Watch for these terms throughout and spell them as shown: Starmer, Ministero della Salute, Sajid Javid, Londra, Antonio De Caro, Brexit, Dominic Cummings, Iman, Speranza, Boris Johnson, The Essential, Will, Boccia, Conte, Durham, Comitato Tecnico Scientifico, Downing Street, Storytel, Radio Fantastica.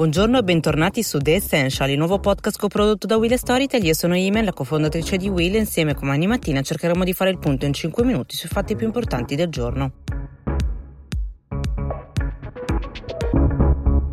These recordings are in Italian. Buongiorno e bentornati su The Essential, il nuovo podcast coprodotto da Will e Storytel. Io sono Iman, la cofondatrice di Will, e insieme come ogni mattina cercheremo di fare il punto in 5 minuti sui fatti più importanti del giorno.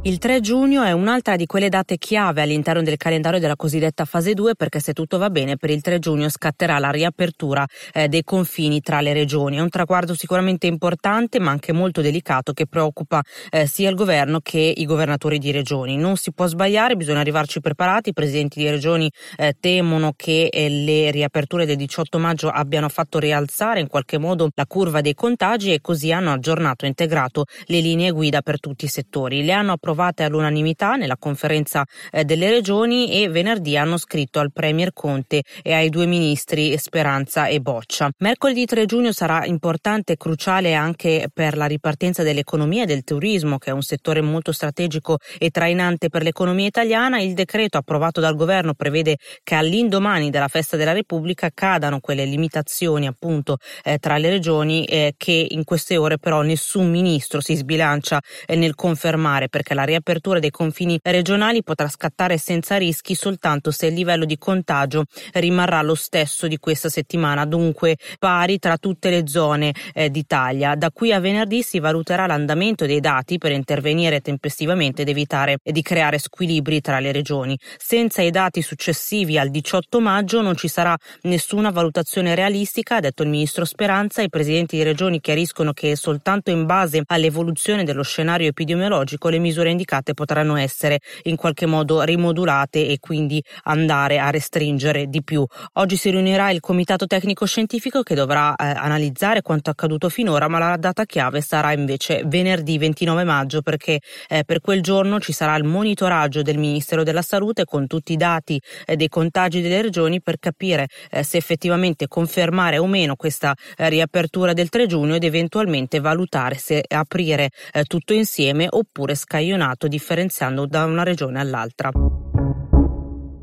Il 3 giugno è un'altra di quelle date chiave all'interno del calendario della cosiddetta fase 2, perché se tutto va bene per il 3 giugno scatterà la riapertura dei confini tra le regioni. È un traguardo sicuramente importante ma anche molto delicato, che preoccupa sia il governo che i governatori di regioni. Non si può sbagliare, bisogna arrivarci preparati. I presidenti di regioni temono che le riaperture del 18 maggio abbiano fatto rialzare in qualche modo la curva dei contagi e così hanno aggiornato e integrato le linee guida per tutti i settori. Le hanno approvate all'unanimità nella conferenza delle regioni e venerdì hanno scritto al Premier Conte e ai due ministri Speranza e Boccia. Mercoledì 3 giugno sarà importante e cruciale anche per la ripartenza dell'economia e del turismo, che è un settore molto strategico e trainante per l'economia italiana. Il decreto approvato dal governo prevede che all'indomani della Festa della Repubblica cadano quelle limitazioni appunto tra le regioni, che in queste ore però nessun ministro si sbilancia nel confermare, perché la riapertura dei confini regionali potrà scattare senza rischi soltanto se il livello di contagio rimarrà lo stesso di questa settimana, dunque pari tra tutte le zone d'Italia. Da qui a venerdì si valuterà l'andamento dei dati per intervenire tempestivamente ed evitare di creare squilibri tra le regioni. Senza i dati successivi al 18 maggio non ci sarà nessuna valutazione realistica, ha detto il ministro Speranza. I presidenti di regioni chiariscono che soltanto in base all'evoluzione dello scenario epidemiologico le misure indicate potranno essere in qualche modo rimodulate e quindi andare a restringere di più. Oggi si riunirà il Comitato Tecnico Scientifico, che dovrà analizzare quanto accaduto finora, ma la data chiave sarà invece venerdì 29 maggio perché per quel giorno ci sarà il monitoraggio del Ministero della Salute con tutti i dati dei contagi delle regioni per capire se effettivamente confermare o meno questa riapertura del 3 giugno ed eventualmente valutare se aprire tutto insieme oppure scaglionato, differenziando da una regione all'altra.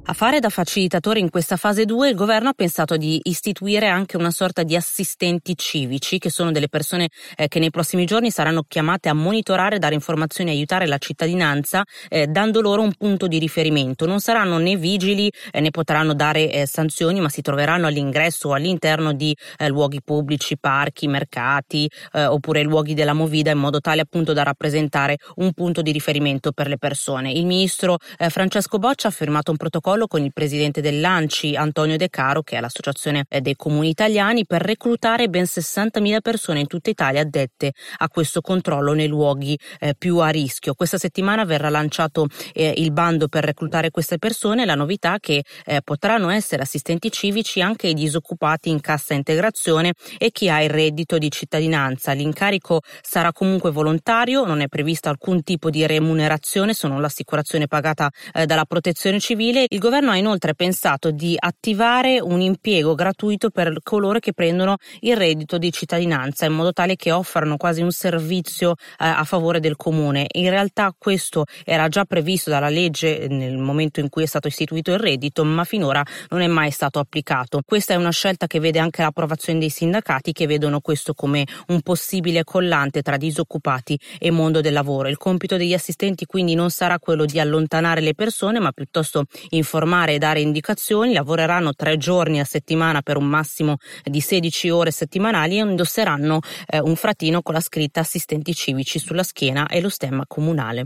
A fare da facilitatore in questa fase 2 il governo ha pensato di istituire anche una sorta di assistenti civici, che sono delle persone che nei prossimi giorni saranno chiamate a monitorare, dare informazioni, aiutare la cittadinanza, dando loro un punto di riferimento. Non saranno né vigili né potranno dare sanzioni, ma si troveranno all'ingresso o all'interno di luoghi pubblici, parchi, mercati oppure luoghi della movida, in modo tale appunto da rappresentare un punto di riferimento per le persone. Il ministro Francesco Boccia ha firmato un protocollo con il presidente dell'ANCI Antonio De Caro, che è l'associazione dei comuni italiani, per reclutare ben 60.000 persone in tutta Italia addette a questo controllo nei luoghi più a rischio. Questa settimana verrà lanciato il bando per reclutare queste persone. La novità è che potranno essere assistenti civici anche i disoccupati in cassa integrazione e chi ha il reddito di cittadinanza. L'incarico sarà comunque volontario, non è previsto alcun tipo di remunerazione, se non l'assicurazione pagata dalla Protezione Civile. Il governo ha inoltre pensato di attivare un impiego gratuito per coloro che prendono il reddito di cittadinanza, in modo tale che offrano quasi un servizio a favore del comune. In realtà questo era già previsto dalla legge nel momento in cui è stato istituito il reddito, ma finora non è mai stato applicato. Questa è una scelta che vede anche l'approvazione dei sindacati, che vedono questo come un possibile collante tra disoccupati e mondo del lavoro. Il compito degli assistenti quindi non sarà quello di allontanare le persone, ma piuttosto informare e dare indicazioni. Lavoreranno 3 giorni a settimana per un massimo di 16 ore settimanali e indosseranno un fratino con la scritta assistenti civici sulla schiena e lo stemma comunale.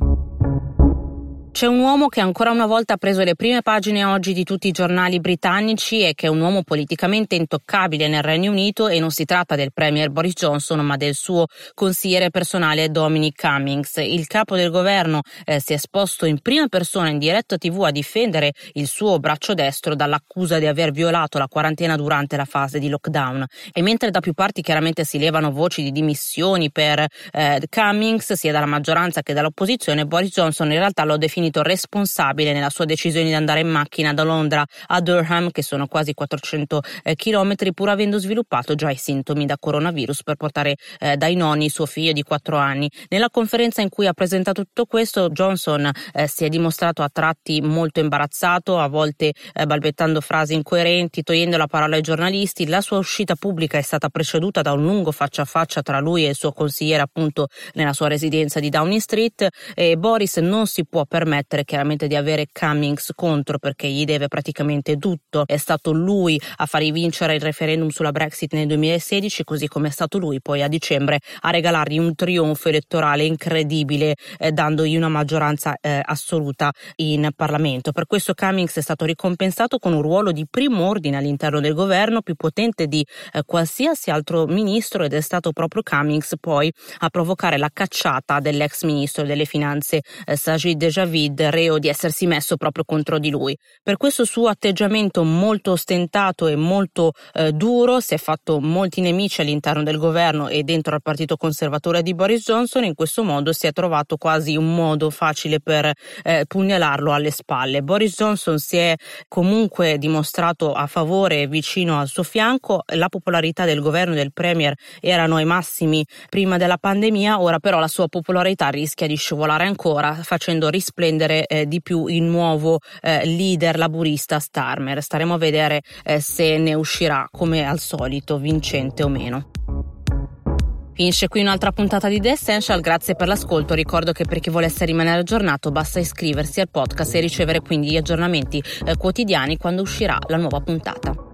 C'è un uomo che ancora una volta ha preso le prime pagine oggi di tutti i giornali britannici e che è un uomo politicamente intoccabile nel Regno Unito, e non si tratta del Premier Boris Johnson ma del suo consigliere personale Dominic Cummings. Il capo del governo si è esposto in prima persona in diretta TV a difendere il suo braccio destro dall'accusa di aver violato la quarantena durante la fase di lockdown, e mentre da più parti chiaramente si levano voci di dimissioni per Cummings sia dalla maggioranza che dall'opposizione, Boris Johnson in realtà lo ha definito responsabile nella sua decisione di andare in macchina da Londra a Durham, che sono quasi 400 chilometri, pur avendo sviluppato già i sintomi da coronavirus, per portare dai nonni suo figlio di 4 anni. Nella conferenza in cui ha presentato tutto questo, Johnson si è dimostrato a tratti molto imbarazzato, a volte balbettando frasi incoerenti, togliendo la parola ai giornalisti. La sua uscita pubblica è stata preceduta da un lungo faccia a faccia tra lui e il suo consigliere appunto nella sua residenza di Downing Street, e Boris non si può permettere permettere chiaramente di avere Cummings contro, perché gli deve praticamente tutto. È stato lui a far vincere il referendum sulla Brexit nel 2016, così come è stato lui poi a dicembre a regalargli un trionfo elettorale incredibile, dandogli una maggioranza assoluta in Parlamento. Per questo Cummings è stato ricompensato con un ruolo di primo ordine all'interno del governo, più potente di qualsiasi altro ministro, ed è stato proprio Cummings poi a provocare la cacciata dell'ex ministro delle finanze Sajid Javid, reo di essersi messo proprio contro di lui. Per questo suo atteggiamento molto ostentato e molto duro si è fatto molti nemici all'interno del governo e dentro al partito conservatore di Boris Johnson. In questo modo si è trovato quasi un modo facile per pugnalarlo alle spalle. Boris Johnson si è comunque dimostrato a favore e vicino al suo fianco. La popolarità del governo e del premier erano ai massimi prima della pandemia, ora però la sua popolarità rischia di scivolare ancora, facendo risplendere di più il nuovo leader laburista Starmer. Staremo a vedere se ne uscirà come al solito vincente o meno. Finisce qui un'altra puntata di The Essential, grazie per l'ascolto. Ricordo che per chi volesse rimanere aggiornato basta iscriversi al podcast e ricevere quindi gli aggiornamenti quotidiani quando uscirà la nuova puntata.